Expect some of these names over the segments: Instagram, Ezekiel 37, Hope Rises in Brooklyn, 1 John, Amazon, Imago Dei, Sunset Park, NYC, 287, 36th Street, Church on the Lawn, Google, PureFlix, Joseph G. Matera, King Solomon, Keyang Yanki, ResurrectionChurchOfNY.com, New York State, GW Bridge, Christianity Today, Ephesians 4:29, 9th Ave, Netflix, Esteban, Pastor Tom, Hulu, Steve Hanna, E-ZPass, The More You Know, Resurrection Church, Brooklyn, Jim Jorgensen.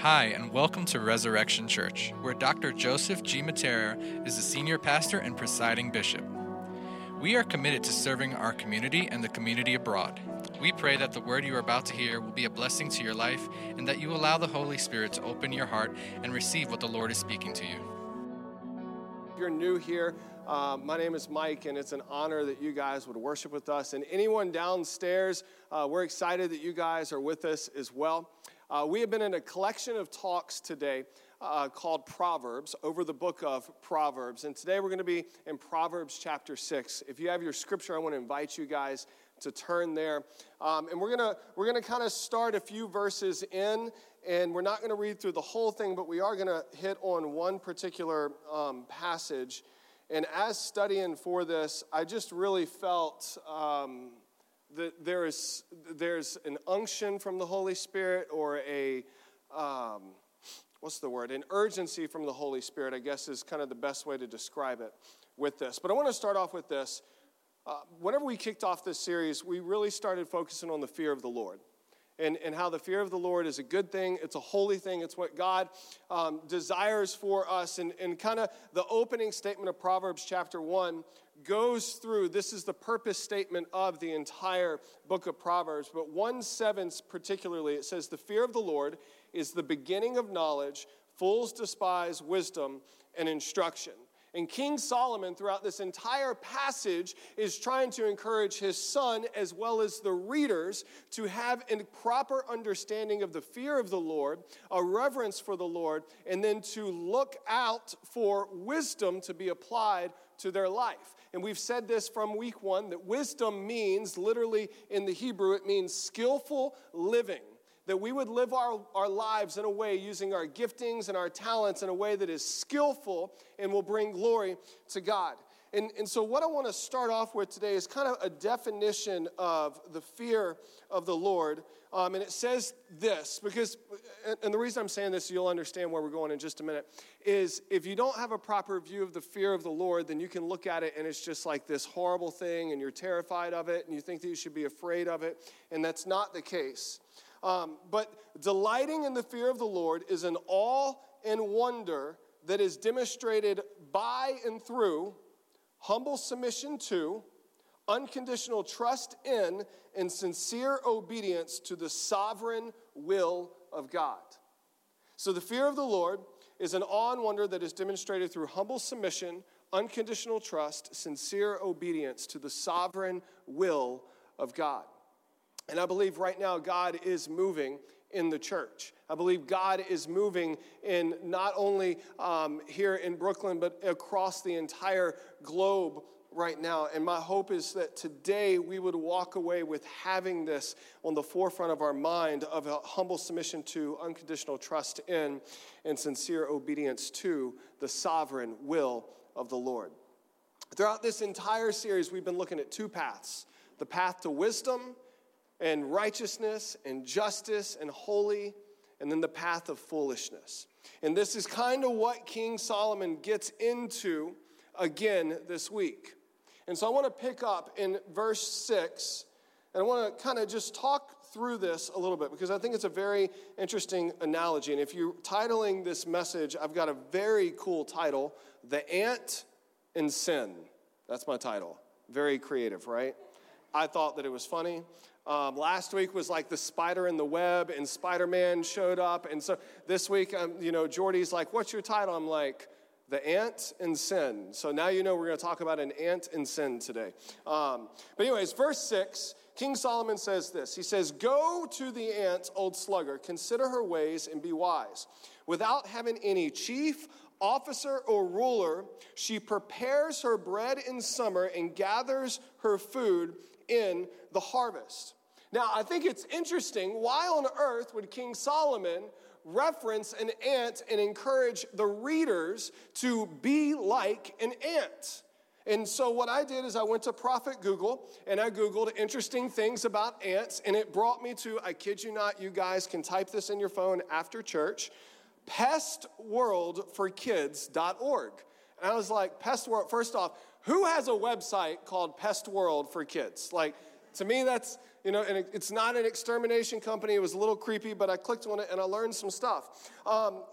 Hi, and welcome to Resurrection Church, where Dr. Joseph G. Matera is the senior pastor and presiding bishop. We are committed to serving our community and the community abroad. We pray that the word you are about to hear will be a blessing to your life and that you allow the Holy Spirit to open your heart and receive what the Lord is speaking to you. If you're new here, my name is Mike, and it's an honor that you guys would worship with us. And anyone downstairs, we're excited that you guys are with us as well. We have been in a collection of talks today called Proverbs, over the book of Proverbs. And today we're going to be in Proverbs chapter 6. If you have your scripture, I want to invite you guys to turn there. And we're gonna kind of start a few verses in, and we're not going to read through the whole thing, but we are going to hit on one particular passage. And as studying for this, I just really felt that there's an unction from the Holy Spirit, or a an urgency from the Holy Spirit, I guess, is kind of the best way to describe it with this. But I want to start off with this. Whenever we kicked off this series, we really started focusing on the fear of the Lord, and how the fear of the Lord is a good thing. It's a holy thing. It's what God desires for us. And kind of the opening statement of Proverbs chapter 1 goes through, this is the purpose statement of the entire book of Proverbs, but 1:7 particularly, it says, "The fear of the Lord is the beginning of knowledge. Fools despise wisdom and instruction." And King Solomon, throughout this entire passage, is trying to encourage his son as well as the readers to have a proper understanding of the fear of the Lord, a reverence for the Lord, and then to look out for wisdom to be applied to their life. And we've said this from week one, that wisdom means, literally in the Hebrew, it means skillful living. That we would live our lives in a way, using our giftings and our talents in a way that is skillful and will bring glory to God. And so what I want to start off with today is kind of a definition of the fear of the Lord. And it says this, because, and the reason I'm saying this, you'll understand where we're going in just a minute, is if you don't have a proper view of the fear of the Lord, then you can look at it and it's just like this horrible thing, and you're terrified of it, and you think that you should be afraid of it, and that's not the case. But delighting in the fear of the Lord is an awe and wonder that is demonstrated by and through humble submission to, unconditional trust in, and sincere obedience to the sovereign will of God. So the fear of the Lord is an awe and wonder that is demonstrated through humble submission, unconditional trust, sincere obedience to the sovereign will of God. And I believe right now God is moving in the church. I believe God is moving in not only here in Brooklyn, but across the entire globe right now. And my hope is that today we would walk away with having this on the forefront of our mind, of a humble submission to, unconditional trust in, and sincere obedience to the sovereign will of the Lord. Throughout this entire series, we've been looking at two paths: the path to wisdom and righteousness and justice and holy, and then the path of foolishness. And this is kind of what King Solomon gets into again this week. And so I want to pick up in verse 6, and I want to kind of just talk through this a little bit, because I think it's a very interesting analogy. And if you're titling this message, I've got a very cool title, "The Ant and Sin." That's my title. Very creative, right? I thought that it was funny. Last week was like the spider in the web, and Spider-Man showed up. And so this week, Jordy's like, "What's your title?" I'm like, "The Ant and Sin." So now you know we're going to talk about an ant and sin today. But anyways, verse 6, King Solomon says this. He says, "Go to the ant, old sluggard, consider her ways and be wise. Without having any chief, officer, or ruler, she prepares her bread in summer and gathers her food in the harvest." Now, I think it's interesting, why on earth would King Solomon reference an ant and encourage the readers to be like an ant? And so what I did is I went to Prophet Google, and I Googled interesting things about ants, and it brought me to, I kid you not, you guys can type this in your phone after church, pestworldforkids.org. And I was like, Pest World, first off, who has a website called Pest World for Kids? Like, To me, that's, and it's not an extermination company. It was a little creepy, but I clicked on it and I learned some stuff.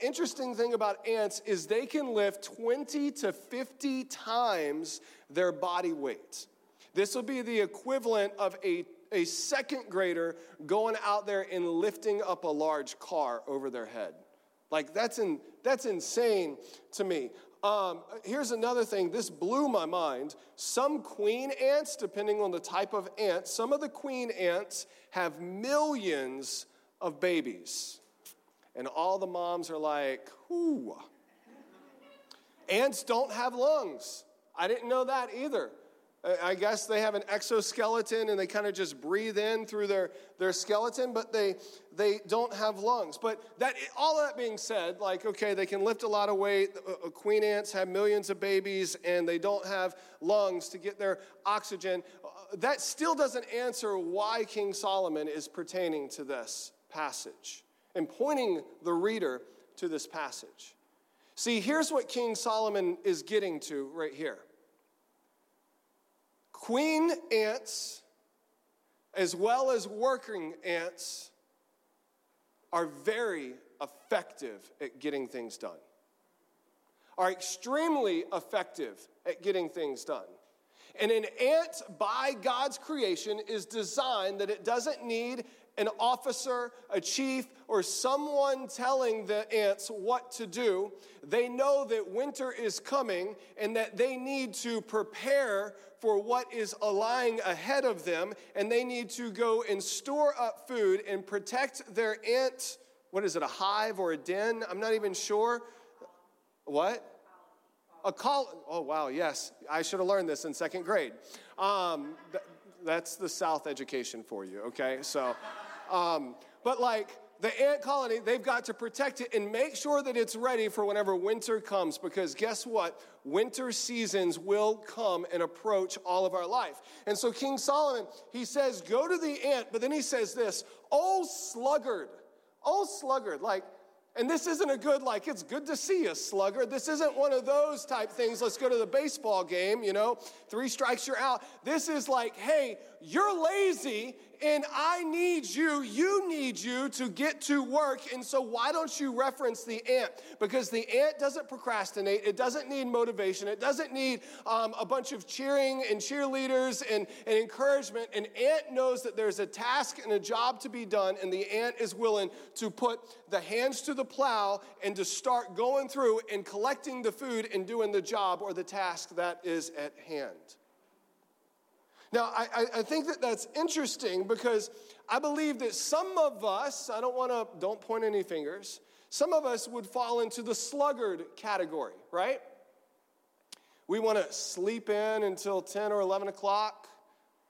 Interesting thing about ants is they can lift 20 to 50 times their body weight. This will be the equivalent of a second grader going out there and lifting up a large car over their head. Like, that's insane to me. Here's another thing. This blew my mind. Some queen ants, depending on the type of ant, some of the queen ants have millions of babies. And all the moms are like, whoo. Ants don't have lungs. I didn't know that either. I guess they have an exoskeleton and they kind of just breathe in through their skeleton, but they don't have lungs. But that, all of that being said, like, okay, they can lift a lot of weight. Queen ants have millions of babies, and they don't have lungs to get their oxygen. That still doesn't answer why King Solomon is pertaining to this passage and pointing the reader to this passage. See, here's what King Solomon is getting to right here. Queen ants, as well as working ants, are very effective at getting things done, are extremely effective at getting things done. And an ant, by God's creation, is designed that it doesn't need an officer, a chief, or someone telling the ants what to do. They know that winter is coming and that they need to prepare for what is lying ahead of them, and they need to go and store up food and protect their ant, what is it, a hive or a den? I'm not even sure. What? A colony. Oh, wow, yes. I should have learned this in second grade. That's the South education for you, okay? So, but like the ant colony, they've got to protect it and make sure that it's ready for whenever winter comes, because guess what? Winter seasons will come and approach all of our life. And so King Solomon, he says, go to the ant, but then he says this, oh sluggard, like, and this isn't a good, like, it's good to see you, slugger. This isn't one of those type things. Let's go to the baseball game, 3 strikes, you're out. This is like, hey, you're lazy, and I need you. You need you to get to work, and so why don't you reference the ant? Because the ant doesn't procrastinate. It doesn't need motivation. It doesn't need a bunch of cheering and cheerleaders and encouragement. An ant knows that there's a task and a job to be done, and the ant is willing to put the hands to the plow and to start going through and collecting the food and doing the job or the task that is at hand. Now, I think that that's interesting because I believe that some of us, don't point any fingers, some of us would fall into the sluggard category, right? We want to sleep in until 10 or 11 o'clock,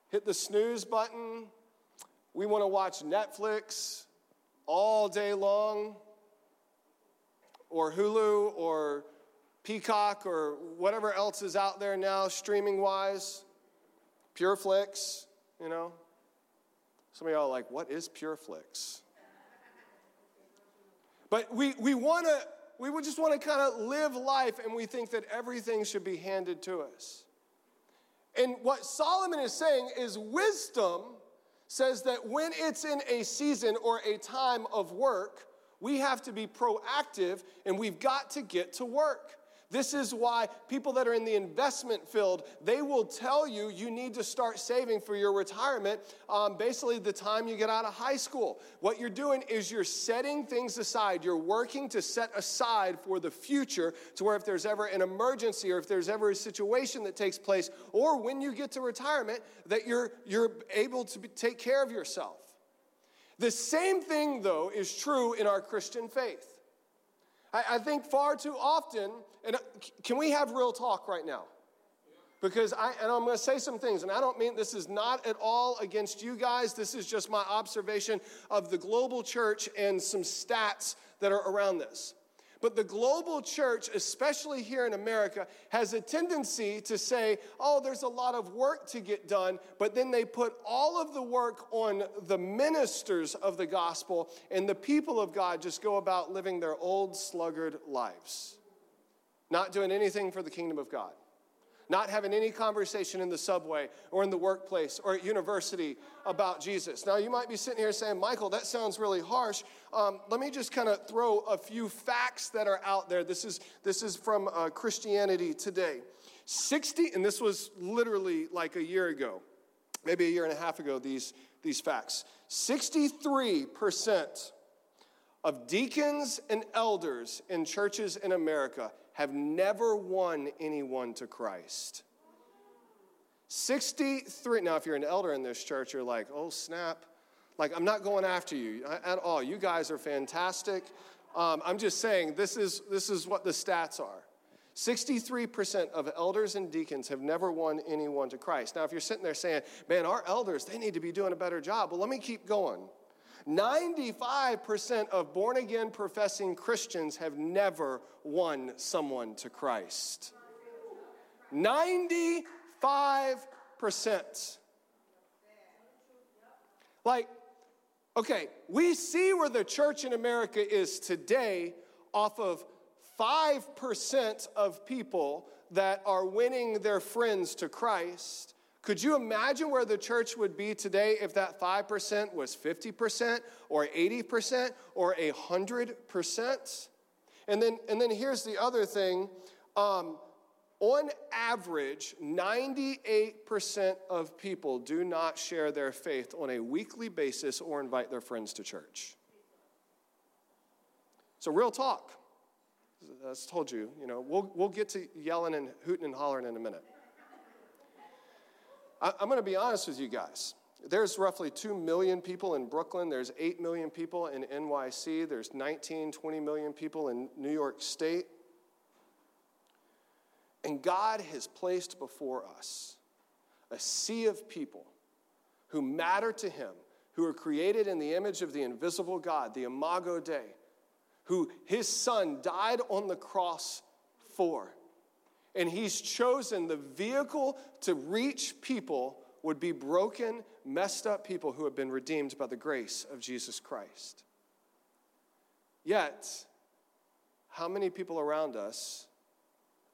hit the snooze button. We want to watch Netflix all day long, or Hulu or Peacock or whatever else is out there now streaming-wise, PureFlix, Some of y'all are like, what is PureFlix? But we just want to kind of live life, and we think that everything should be handed to us. And what Solomon is saying is wisdom says that when it's in a season or a time of work, we have to be proactive, and we've got to get to work. This is why people that are in the investment field, they will tell you you need to start saving for your retirement basically the time you get out of high school. What you're doing is you're setting things aside. You're working to set aside for the future to where if there's ever an emergency or if there's ever a situation that takes place or when you get to retirement that you're able to take care of yourself. The same thing, though, is true in our Christian faith. I think far too often, and can we have real talk right now? Because I'm going to say some things, and I don't mean this is not at all against you guys. This is just my observation of the global church and some stats that are around this. But the global church, especially here in America, has a tendency to say, oh, there's a lot of work to get done, but then they put all of the work on the ministers of the gospel, and the people of God just go about living their old sluggard lives, not doing anything for the kingdom of God. not having any conversation in the subway or in the workplace or at university about Jesus. Now, you might be sitting here saying, Michael, that sounds really harsh. Let me just kind of throw a few facts that are out there. This is from Christianity Today. 60, and this was literally like a year ago, maybe a year and a half ago, these facts. 63% of deacons and elders in churches in America have never won anyone to Christ. 63. Now, if you're an elder in this church, you're like, oh, snap. Like, I'm not going after you at all. You guys are fantastic. I'm just saying this is what the stats are. 63% of elders and deacons have never won anyone to Christ. Now, if you're sitting there saying, man, our elders, they need to be doing a better job. Well, let me keep going. 95% of born-again professing Christians have never won someone to Christ. 95%. Like, okay, we see where the church in America is today off of 5% of people that are winning their friends to Christ. Could you imagine where the church would be today if that 5% was 50% or 80% or 100%? And then here's the other thing. On average, 98% of people do not share their faith on a weekly basis or invite their friends to church. So real talk. As I told you, we'll get to yelling and hooting and hollering in a minute. I'm going to be honest with you guys. There's roughly 2 million people in Brooklyn. There's 8 million people in NYC. There's 20 million people in New York State. And God has placed before us a sea of people who matter to him, who are created in the image of the invisible God, the Imago Dei, who his son died on the cross for. And he's chosen the vehicle to reach people would be broken, messed up people who have been redeemed by the grace of Jesus Christ. Yet, how many people around us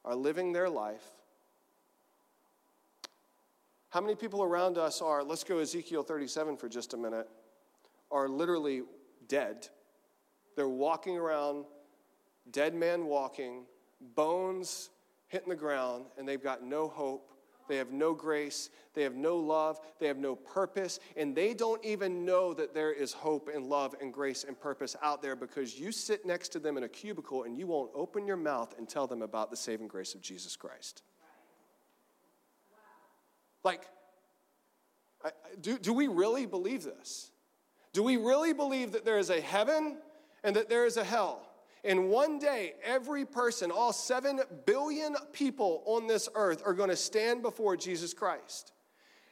are living their life? How many people around us are, let's go Ezekiel 37 for just a minute, are literally dead. They're walking around, dead man walking, bones hitting the ground, and they've got no hope, they have no grace, they have no love, they have no purpose, and they don't even know that there is hope and love and grace and purpose out there because you sit next to them in a cubicle and you won't open your mouth and tell them about the saving grace of Jesus Christ. Like, do we really believe this? Do we really believe that there is a heaven and that there is a hell? And one day, every person, all 7 billion people on this earth are going to stand before Jesus Christ.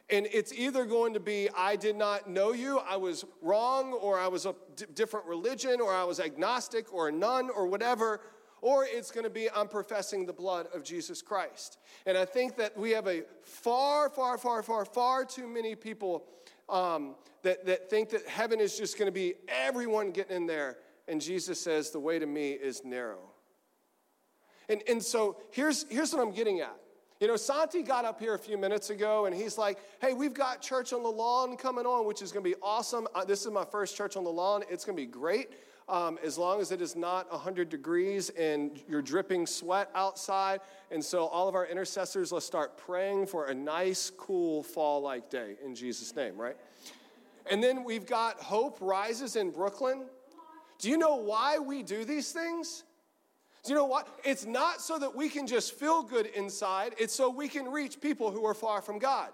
And it's either going to be, I did not know you, I was wrong, or I was a different religion, or I was agnostic, or a nun, or whatever. Or it's going to be, I'm professing the blood of Jesus Christ. And I think that we have a far too many people that think that heaven is just going to be everyone getting in there. And Jesus says, the way to me is narrow. And so here's what I'm getting at. Santi got up here a few minutes ago, and he's like, hey, we've got Church on the Lawn coming on, which is going to be awesome. This is my first Church on the Lawn. It's going to be great as long as it is not 100 degrees and you're dripping sweat outside. And so all of our intercessors, let's start praying for a nice, cool, fall-like day in Jesus' name, right? And then we've got Hope Rises in Brooklyn. Do you know why we do these things? Do you know why? It's not so that we can just feel good inside. It's so we can reach people who are far from God.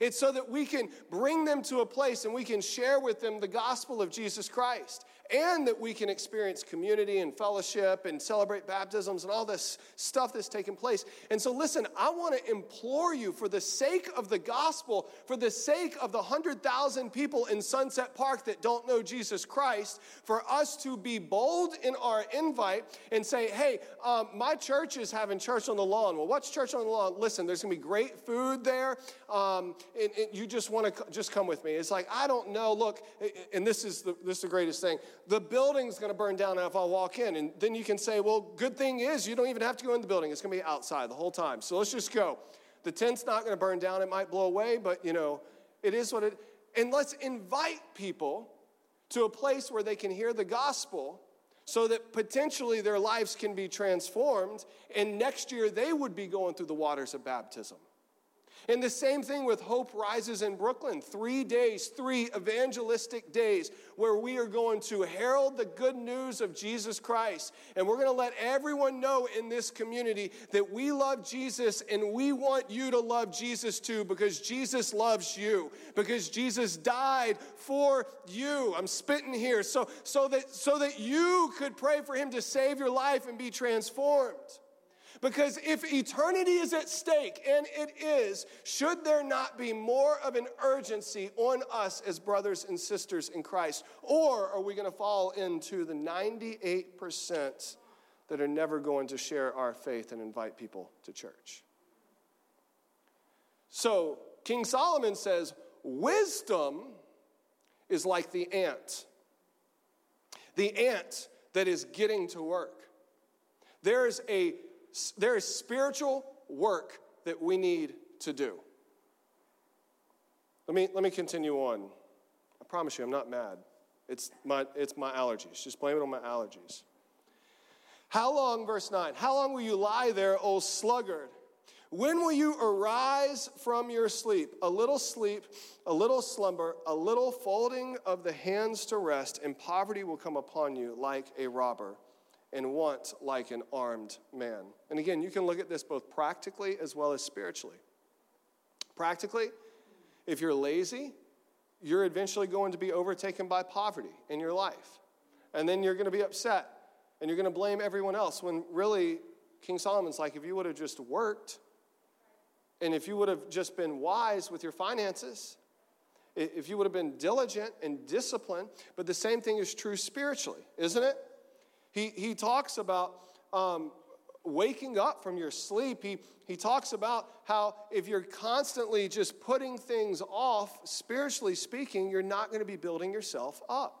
It's so that we can bring them to a place and we can share with them the gospel of Jesus Christ, and that we can experience community and fellowship and celebrate baptisms and all this stuff that's taking place. And so listen, I want to implore you, for the sake of the gospel, for the sake of the 100,000 people in Sunset Park that don't know Jesus Christ, for us to be bold in our invite and say, hey, my church is having Church on the Lawn. Well, what's Church on the Lawn? Listen, there's going to be great food there. And you just want to just come with me. It's like, I don't know. Look, and this is the greatest thing. the building's going to burn down if I walk in. And then you can say, well, good thing is you don't even have to go in the building. It's going to be outside the whole time. So let's just go. The tent's not going to burn down. It might blow away, but, it is what it is. And let's invite people to a place where they can hear the gospel so that potentially their lives can be transformed, and next year they would be going through the waters of baptism. And the same thing with Hope Rises in Brooklyn. 3 days, 3 evangelistic days where we are going to herald the good news of Jesus Christ. And we're going to let everyone know in this community that we love Jesus and we want you to love Jesus too, because Jesus loves you, because Jesus died for you. I'm spitting here. So that you could pray for him to save your life and be transformed. Because if eternity is at stake, and it is, should there not be more of an urgency on us as brothers and sisters in Christ? Or are we going to fall into the 98% that are never going to share our faith and invite people to church? So King Solomon says, wisdom is like the ant that is getting to work. There is spiritual work that we need to do. Let me continue on. I promise you, I'm not mad. It's my allergies. Just blame it on my allergies. How long, verse 9, how long will you lie there, O sluggard? When will you arise from your sleep, a little slumber, a little folding of the hands to rest, and poverty will come upon you like a robber, and want like an armed man. And again, you can look at this both practically as well as spiritually. Practically, if you're lazy, you're eventually going to be overtaken by poverty in your life. And then you're going to be upset, and you're going to blame everyone else, when really King Solomon's like, if you would have just worked, and if you would have just been wise with your finances, if you would have been diligent and disciplined. But the same thing is true spiritually, isn't it? He talks about waking up from your sleep. He talks about how if you're constantly just putting things off, spiritually speaking, you're not going to be building yourself up.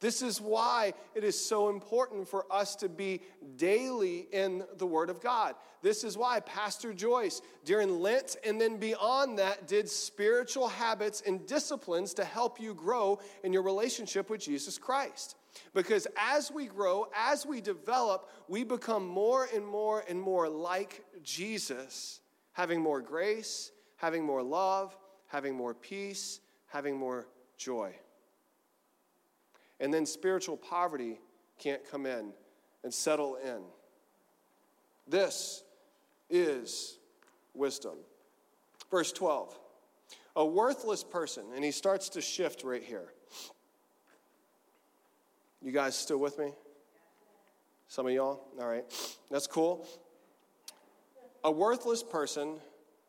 This is why it is so important for us to be daily in the Word of God. This is why Pastor Joyce, during Lent and then beyond that, did spiritual habits and disciplines to help you grow in your relationship with Jesus Christ. Because as we grow, as we develop, we become more and more and more like Jesus, having more grace, having more love, having more peace, having more joy. And then spiritual poverty can't come in and settle in. This is wisdom. Verse 12, a worthless person, and he starts to shift right here. You guys still with me? Some of y'all? All right. That's cool. A worthless person,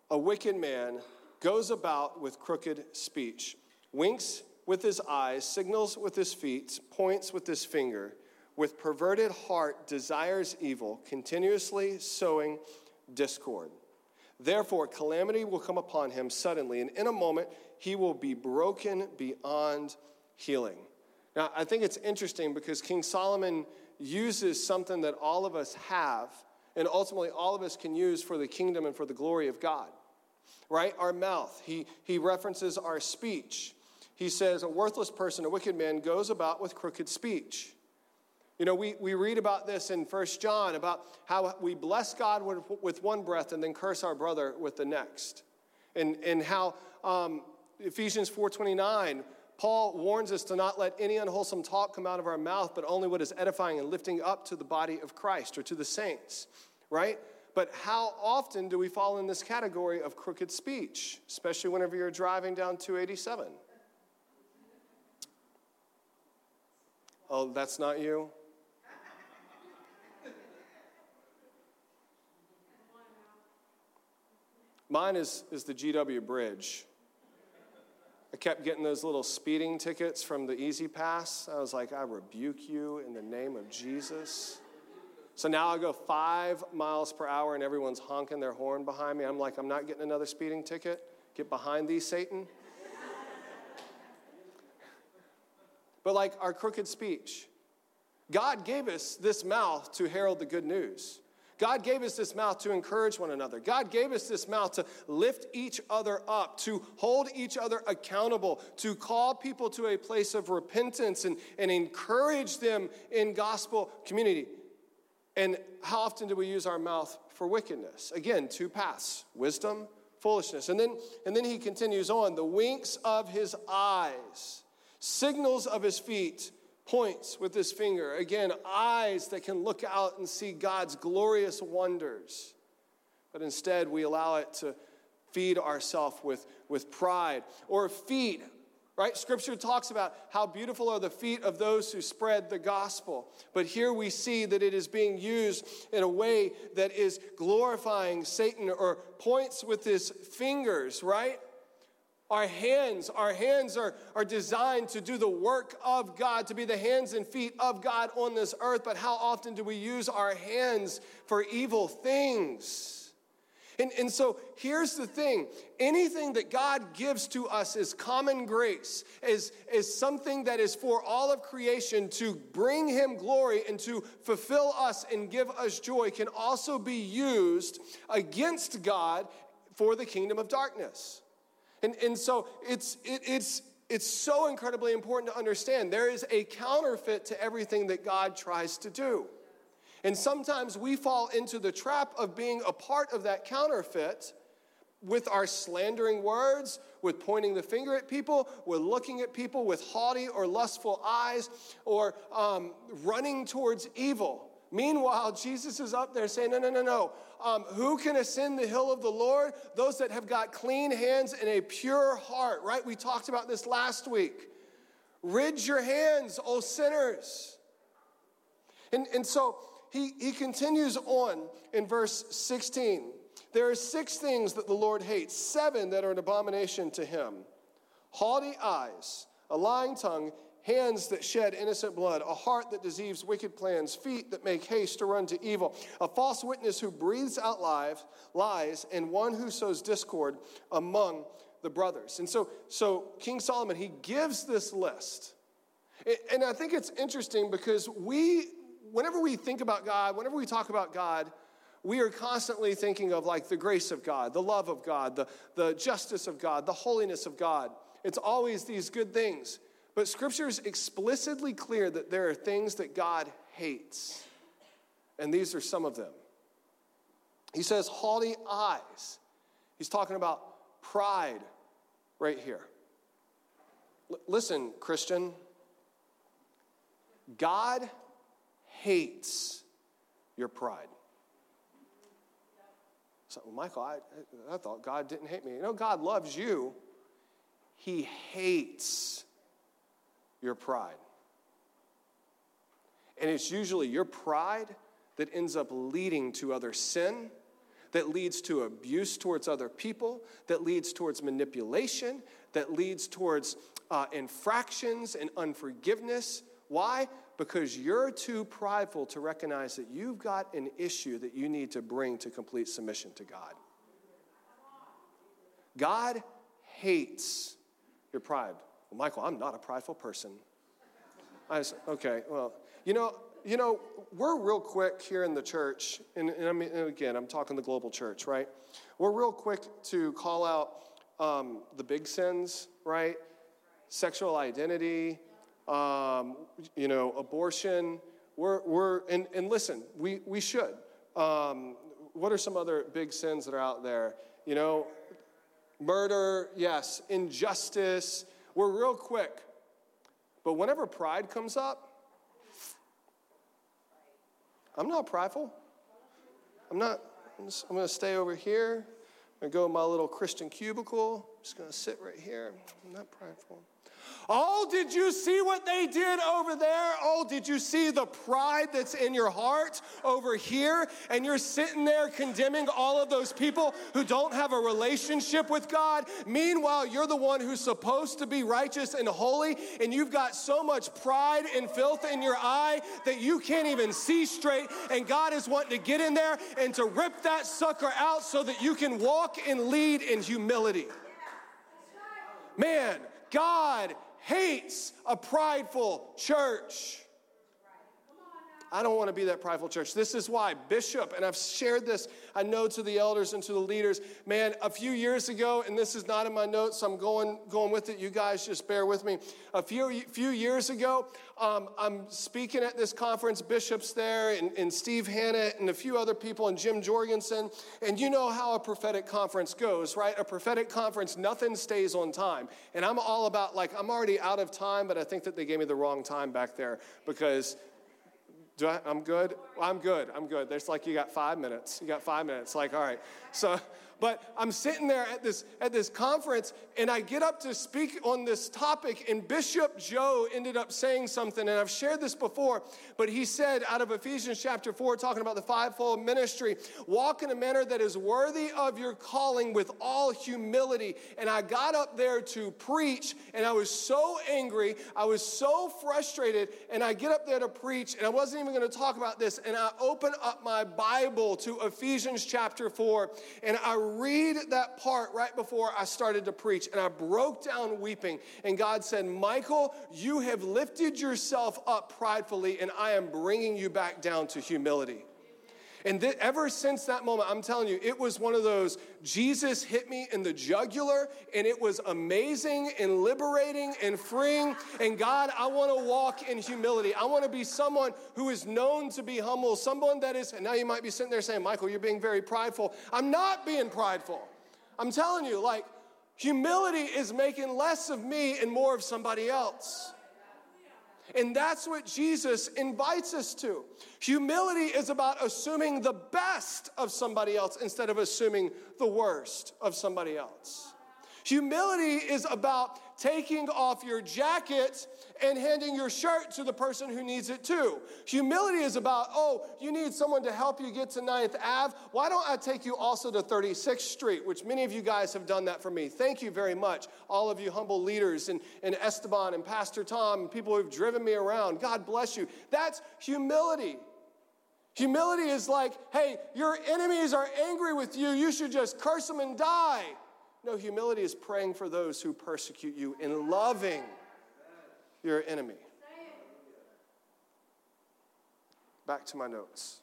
a wicked man, goes about with crooked speech, winks with his eyes, signals with his feet, points with his finger, with perverted heart desires evil, continuously sowing discord. Therefore, calamity will come upon him suddenly, and in a moment he will be broken beyond healing. Now, I think it's interesting because King Solomon uses something that all of us have, and ultimately all of us can use for the kingdom and for the glory of God, right? Our mouth. He references our speech. He says, a worthless person, a wicked man, goes about with crooked speech. We read about this in 1 John, about how we bless God with one breath and then curse our brother with the next. And how Ephesians 4:29, Paul warns us to not let any unwholesome talk come out of our mouth, but only what is edifying and lifting up to the body of Christ or to the saints, right? But how often do we fall in this category of crooked speech, especially whenever you're driving down 287? Oh, that's not you? Mine is the GW Bridge. I kept getting those little speeding tickets from the E-ZPass. I was like, I rebuke you in the name of Jesus. So now I go 5 miles per hour and everyone's honking their horn behind me. I'm like, I'm not getting another speeding ticket. Get behind thee, Satan. but like our crooked speech. God gave us this mouth to herald the good news. God gave us this mouth to encourage one another. God gave us this mouth to lift each other up, to hold each other accountable, to call people to a place of repentance and encourage them in gospel community. And how often do we use our mouth for wickedness? Again, two paths, wisdom, foolishness. And then he continues on, the winks of his eyes, signals of his feet, points with his finger. Again, eyes that can look out and see God's glorious wonders. But instead, we allow it to feed ourselves with pride. Or feet, right? Scripture talks about how beautiful are the feet of those who spread the gospel. But here we see that it is being used in a way that is glorifying Satan, or points with his fingers, right? Our hands are designed to do the work of God, to be the hands and feet of God on this earth. But how often do we use our hands for evil things? And so here's the thing. Anything that God gives to us is common grace, is something that is for all of creation to bring him glory and to fulfill us and give us joy, can also be used against God for the kingdom of darkness. And so it's so incredibly important to understand there is a counterfeit to everything that God tries to do. And sometimes we fall into the trap of being a part of that counterfeit with our slandering words, with pointing the finger at people, with looking at people with haughty or lustful eyes, or running towards evil. Meanwhile, Jesus is up there saying, no. Who can ascend the hill of the Lord? Those that have got clean hands and a pure heart, right? We talked about this last week. Rid your hands, O sinners. And so he continues on in verse 16. There are 6 things that the Lord hates, 7 that are an abomination to him. Haughty eyes, a lying tongue, hands that shed innocent blood, a heart that deceives wicked plans, feet that make haste to run to evil, a false witness who breathes out lies, and one who sows discord among the brothers. And so King Solomon, he gives this list. And I think it's interesting because whenever we think about God, whenever we talk about God, we are constantly thinking of like the grace of God, the love of God, the justice of God, the holiness of God. It's always these good things. But Scripture is explicitly clear that there are things that God hates, and these are some of them. He says, haughty eyes. He's talking about pride right here. Listen, Christian, God hates your pride. So, well, Michael, I thought God didn't hate me. You know, God loves you. He hates your pride. And it's usually your pride that ends up leading to other sin, that leads to abuse towards other people, that leads towards manipulation, that leads towards infractions and unforgiveness. Why? Because you're too prideful to recognize that you've got an issue that you need to bring to complete submission to God. God hates your pride. Well, Michael, I'm not a prideful person. I said, okay, well, you know, we're real quick here in the church, and I mean, and again, I'm talking the global church, right? We're real quick to call out the big sins, right? Sexual identity, abortion. We're and listen, we should. What are some other big sins that are out there? You know, murder, yes, injustice. We're real quick, but whenever pride comes up, I'm not prideful. I'm going to stay over here. I'm going to go in my little Christian cubicle. I'm just going to sit right here. I'm not prideful. Oh, did you see what they did over there? Oh, did you see the pride that's in your heart over here? And you're sitting there condemning all of those people who don't have a relationship with God. Meanwhile, you're the one who's supposed to be righteous and holy, and you've got so much pride and filth in your eye that you can't even see straight. And God is wanting to get in there and to rip that sucker out so that you can walk and lead in humility. Man, God hates a prideful church. I don't want to be that prideful church. This is why, Bishop, and I've shared this, I know, to the elders and to the leaders. Man, a few years ago, and this is not in my notes, so I'm going with it. You guys just bear with me. A few years ago, I'm speaking at this conference, Bishop's there, and Steve Hanna, and a few other people, and Jim Jorgensen. And you know how a prophetic conference goes, right? A prophetic conference, nothing stays on time. And I'm all about, like, I'm already out of time, but I think that they gave me the wrong time back there because... I'm good. There's like, you got 5 minutes. Like, all right. So, but I'm sitting there at this conference, and I get up to speak on this topic, and Bishop Joe ended up saying something, and I've shared this before, but he said out of Ephesians chapter 4, talking about the fivefold ministry, walk in a manner that is worthy of your calling with all humility. And I got up there to preach, and I was so angry, I was so frustrated, and I get up there to preach, and I wasn't even going to talk about this, and I open up my Bible to Ephesians chapter 4, and I read that part right before I started to preach, and I broke down weeping, and God said, Michael, you have lifted yourself up pridefully, and I am bringing you back down to humility. And ever since that moment, I'm telling you, it was one of those, Jesus hit me in the jugular, and it was amazing and liberating and freeing. And God, I want to walk in humility. I want to be someone who is known to be humble, someone that is, and now you might be sitting there saying, Michael, you're being very prideful. I'm not being prideful. I'm telling you, like, humility is making less of me and more of somebody else. And that's what Jesus invites us to. Humility is about assuming the best of somebody else instead of assuming the worst of somebody else. Humility is about taking off your jacket and handing your shirt to the person who needs it too. Humility is about, oh, you need someone to help you get to 9th Ave. Why don't I take you also to 36th Street, which many of you guys have done that for me. Thank you very much, all of you humble leaders, and Esteban and Pastor Tom and people who've driven me around. God bless you. That's humility. Humility is like, hey, your enemies are angry with you. You should just curse them and die. No, humility is praying for those who persecute you and loving your enemy. Back to my notes.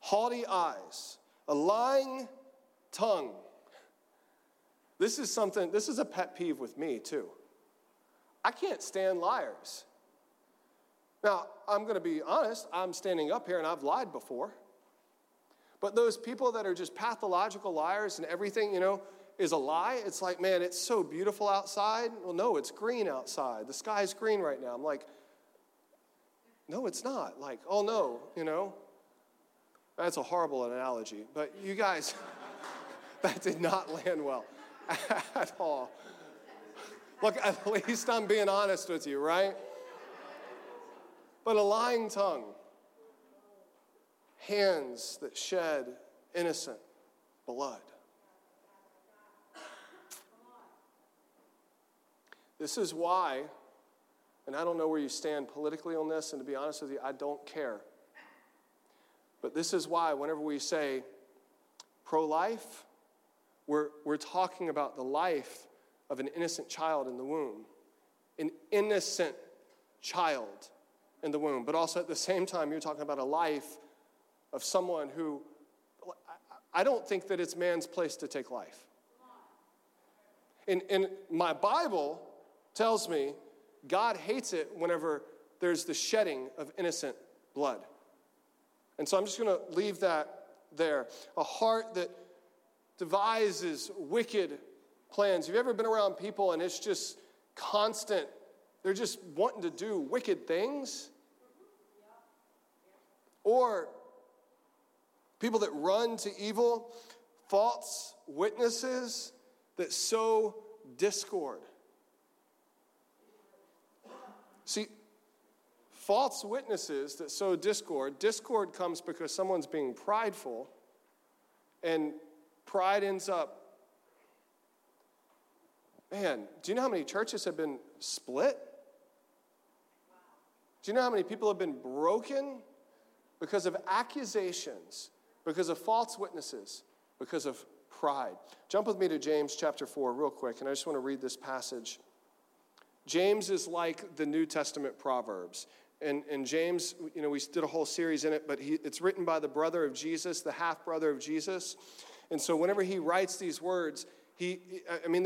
Haughty eyes, a lying tongue. This is a pet peeve with me too. I can't stand liars. Now, I'm going to be honest, I'm standing up here and I've lied before. But those people that are just pathological liars and everything, you know, is a lie. It's like, man, it's so beautiful outside. Well, no, it's green outside. The sky's green right now. I'm like, no, it's not. Like, oh, no, you know. That's a horrible analogy. But you guys, that did not land well at all. Look, at least I'm being honest with you, right? But a lying tongue. Hands that shed innocent blood. This is why, and I don't know where you stand politically on this, and to be honest with you, I don't care. But this is why whenever we say pro-life, we're talking about the life of an innocent child in the womb. An innocent child in the womb. But also at the same time, you're talking about a life of someone who, I don't think that it's man's place to take life. And my Bible tells me God hates it whenever there's the shedding of innocent blood. And so I'm just going to leave that there. A heart that devises wicked plans. Have you ever been around people and it's just constant, they're just wanting to do wicked things? Or people that run to evil, false witnesses that sow discord. See, false witnesses that sow discord. Discord comes because someone's being prideful, and pride ends up. Man, do you know how many churches have been split? Do you know how many people have been broken because of accusations? Because of false witnesses, because of pride. Jump with me to James chapter 4 real quick, and I just want to read this passage. James is like the New Testament Proverbs. And James, you know, we did a whole series in it, but it's written by the brother of Jesus, the half-brother of Jesus. And so whenever he writes these words, they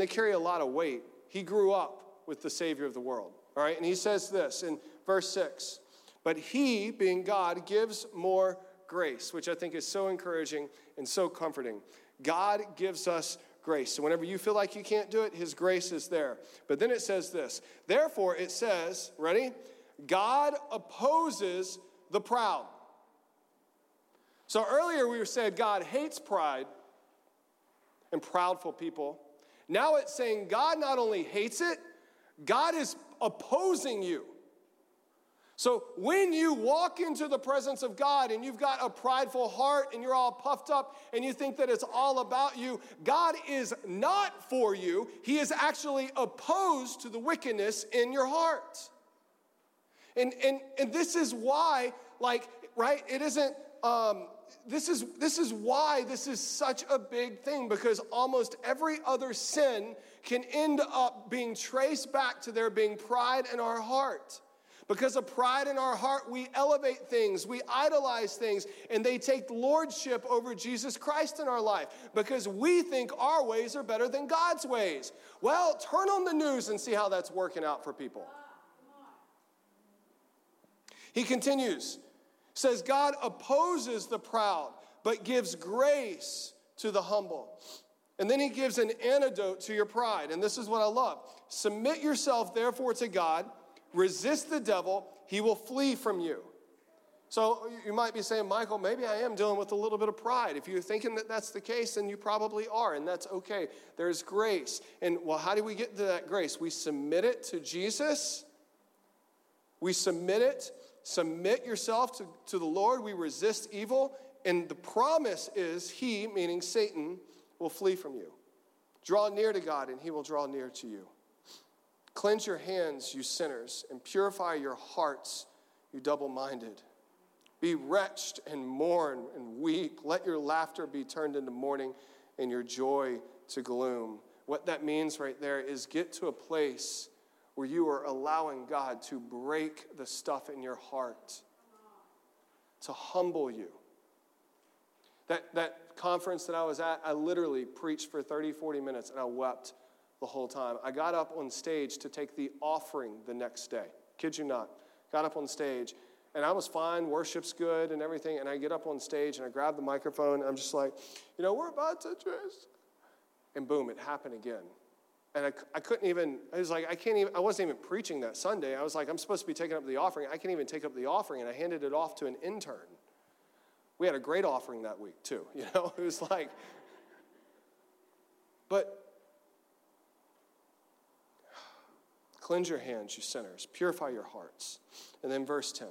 carry a lot of weight. He grew up with the Savior of the world, all right? And he says this in verse 6, but he, being God, gives more grace, which I think is so encouraging and so comforting. God gives us grace. So whenever you feel like you can't do it, his grace is there. But then it says this, therefore it says, ready? God opposes the proud. So earlier we said God hates pride and proudful people. Now it's saying God not only hates it, God is opposing you. So when you walk into the presence of God and you've got a prideful heart and you're all puffed up and you think that it's all about you, God is not for you. He is actually opposed to the wickedness in your heart. And this is why, it isn't, this is why this is such a big thing, because almost every other sin can end up being traced back to there being pride in our heart. Because of pride in our heart, we elevate things, we idolize things, and they take lordship over Jesus Christ in our life because we think our ways are better than God's ways. Well, turn on the news and see how that's working out for people. He continues, says, God opposes the proud, but gives grace to the humble. And then he gives an antidote to your pride. And this is what I love. Submit yourself, therefore, to God. Resist the devil. He will flee from you. So you might be saying, Michael, maybe I am dealing with a little bit of pride. If you're thinking that that's the case, then you probably are, and that's okay. There's grace. And, well, how do we get to that grace? We submit it to Jesus. We submit it. Submit yourself to the Lord. We resist evil. And the promise is he, meaning Satan, will flee from you. Draw near to God and he will draw near to you. Cleanse your hands, you sinners, and purify your hearts, you double-minded. Be wretched and mourn and weep. Let your laughter be turned into mourning and your joy to gloom. What that means right there is get to a place where you are allowing God to break the stuff in your heart, to humble you. That conference that I was at, I literally preached for 30, 40 minutes, and I wept the whole time. I got up on stage to take the offering the next day. Kid you not. Got up on stage, and I was fine. Worship's good and everything, and I get up on stage, and I grab the microphone, and I'm just like, we're about to just, and boom, it happened again. And I couldn't even, I was like, I can't even, I wasn't even preaching that Sunday. I was like, I'm supposed to be taking up the offering. I can't even take up the offering. And I handed it off to an intern. We had a great offering that week too, It was like, but cleanse your hands, you sinners. Purify your hearts. And then verse 10,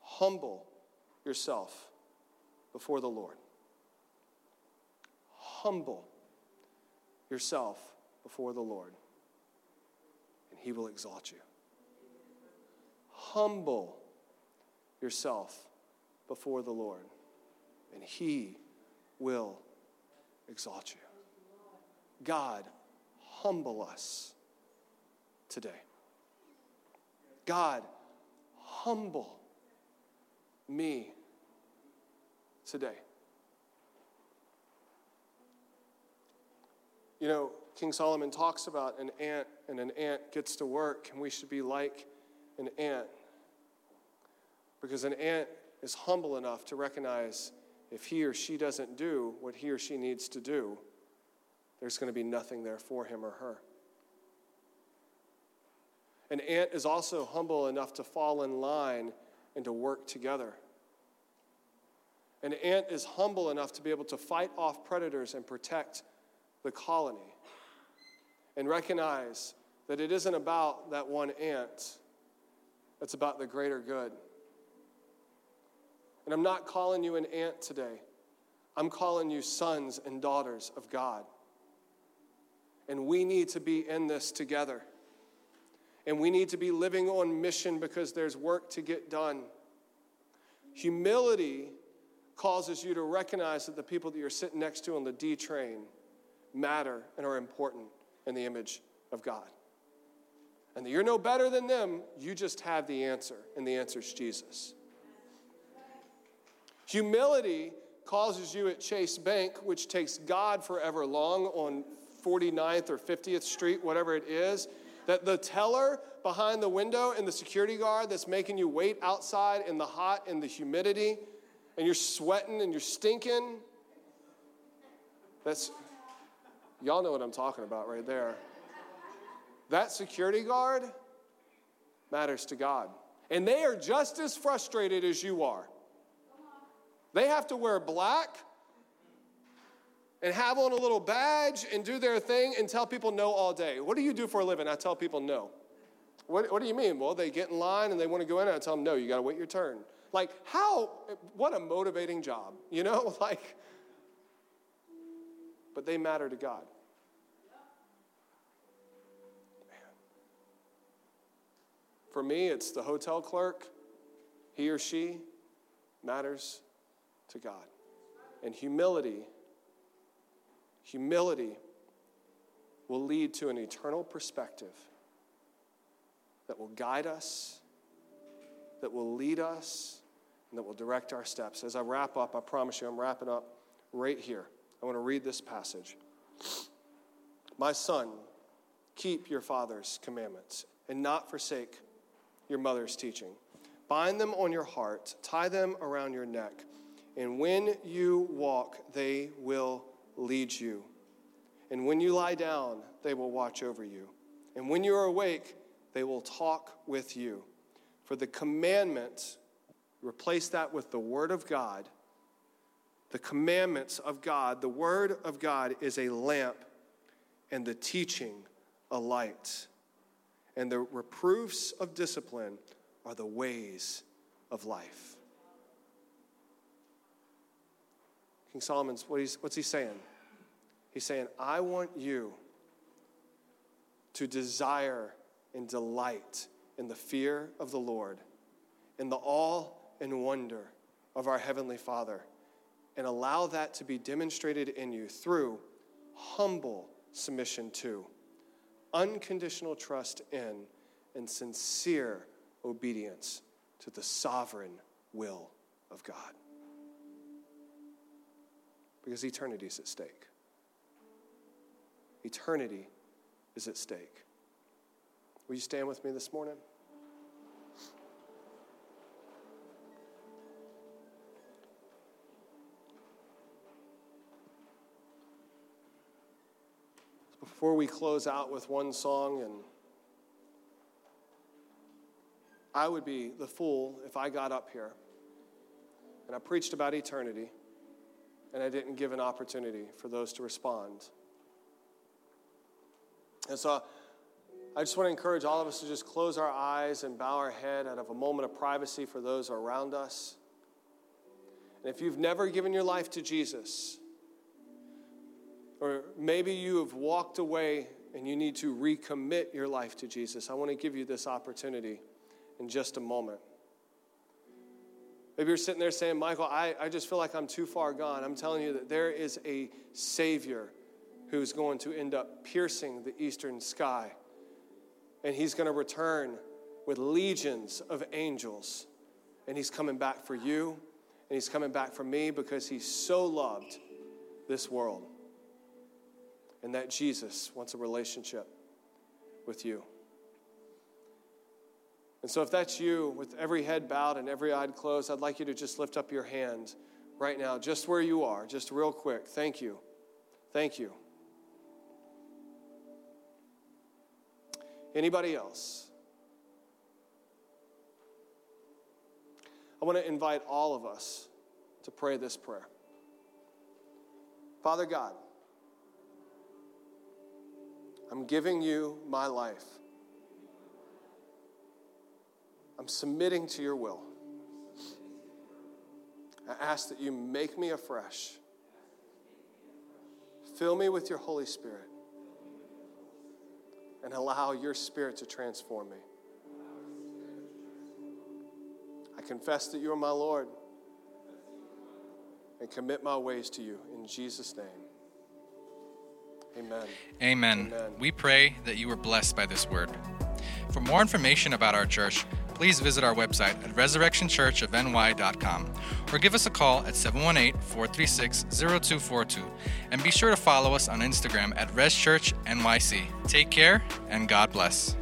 humble yourself before the Lord. Humble yourself before the Lord, and he will exalt you. Humble yourself before the Lord, and he will exalt you. God, humble us today. God, humble me today. King Solomon talks about an ant, and an ant gets to work, and we should be like an ant, because an ant is humble enough to recognize if he or she doesn't do what he or she needs to do, there's going to be nothing there for him or her. An ant is also humble enough to fall in line and to work together. An ant is humble enough to be able to fight off predators and protect the colony. And recognize that it isn't about that one ant. It's about the greater good. And I'm not calling you an ant today. I'm calling you sons and daughters of God. And we need to be in this together. And we need to be living on mission because there's work to get done. Humility causes you to recognize that the people that you're sitting next to on the D train matter and are important in the image of God. And that you're no better than them, you just have the answer, and the answer is Jesus. Humility causes you at Chase Bank, which takes God forever long on 49th or 50th Street, whatever it is, that the teller behind the window and the security guard that's making you wait outside in the hot and the humidity, and you're sweating and you're stinking, that's, y'all know what I'm talking about right there. That security guard matters to God. And they are just as frustrated as you are. They have to wear black and have on a little badge and do their thing and tell people no all day. What do you do for a living? I tell people no. What do you mean? Well, they get in line and they want to go in and I tell them no, you got to wait your turn. Like how, what a motivating job, you know? Like, but they matter to God. For me, it's the hotel clerk. He or she matters to God. And humility will lead to an eternal perspective that will guide us, that will lead us, and that will direct our steps. As I wrap up, I promise you I'm wrapping up right here. I want to read this passage. My son, keep your father's commandments and not forsake your mother's teaching. Bind them on your heart, tie them around your neck, and when you walk, they will lead you. And when you lie down, they will watch over you. And when you are awake, they will talk with you. For the commandments, replace that with the word of God. The commandments of God, the word of God is a lamp and the teaching a light. And the reproofs of discipline are the ways of life. King Solomon's, what's he saying? He's saying, I want you to desire and delight in the fear of the Lord, in the awe and wonder of our Heavenly Father, and allow that to be demonstrated in you through humble submission to, unconditional trust in, and sincere obedience to the sovereign will of God. Because eternity is at stake. Eternity is at stake. Will you stand with me this morning? Before we close out with one song, and I would be the fool if I got up here and I preached about eternity and I didn't give an opportunity for those to respond. And so I just want to encourage all of us to just close our eyes and bow our head out of a moment of privacy for those around us. And if you've never given your life to Jesus, or maybe you have walked away and you need to recommit your life to Jesus, I want to give you this opportunity in just a moment. Maybe you're sitting there saying, Michael, I just feel like I'm too far gone. I'm telling you that there is a Savior who's going to end up piercing the eastern sky. And he's going to return with legions of angels. And he's coming back for you. And he's coming back for me because he so loved this world. And that Jesus wants a relationship with you. And so if that's you, with every head bowed and every eye closed, I'd like you to just lift up your hand right now, just where you are, just real quick. Thank you. Thank you. Anybody else? I want to invite all of us to pray this prayer. Father God, I'm giving you my life. I'm submitting to your will. I ask that you make me afresh. Fill me with your Holy Spirit and allow your Spirit to transform me. I confess that you are my Lord. and commit my ways to you. In Jesus' name, amen. Amen. Amen. We pray that you were blessed by this word. For more information about our church, please visit our website at ResurrectionChurchOfNY.com or give us a call at 718-436-0242. And be sure to follow us on Instagram at ResChurchNYC. Take care, and God bless.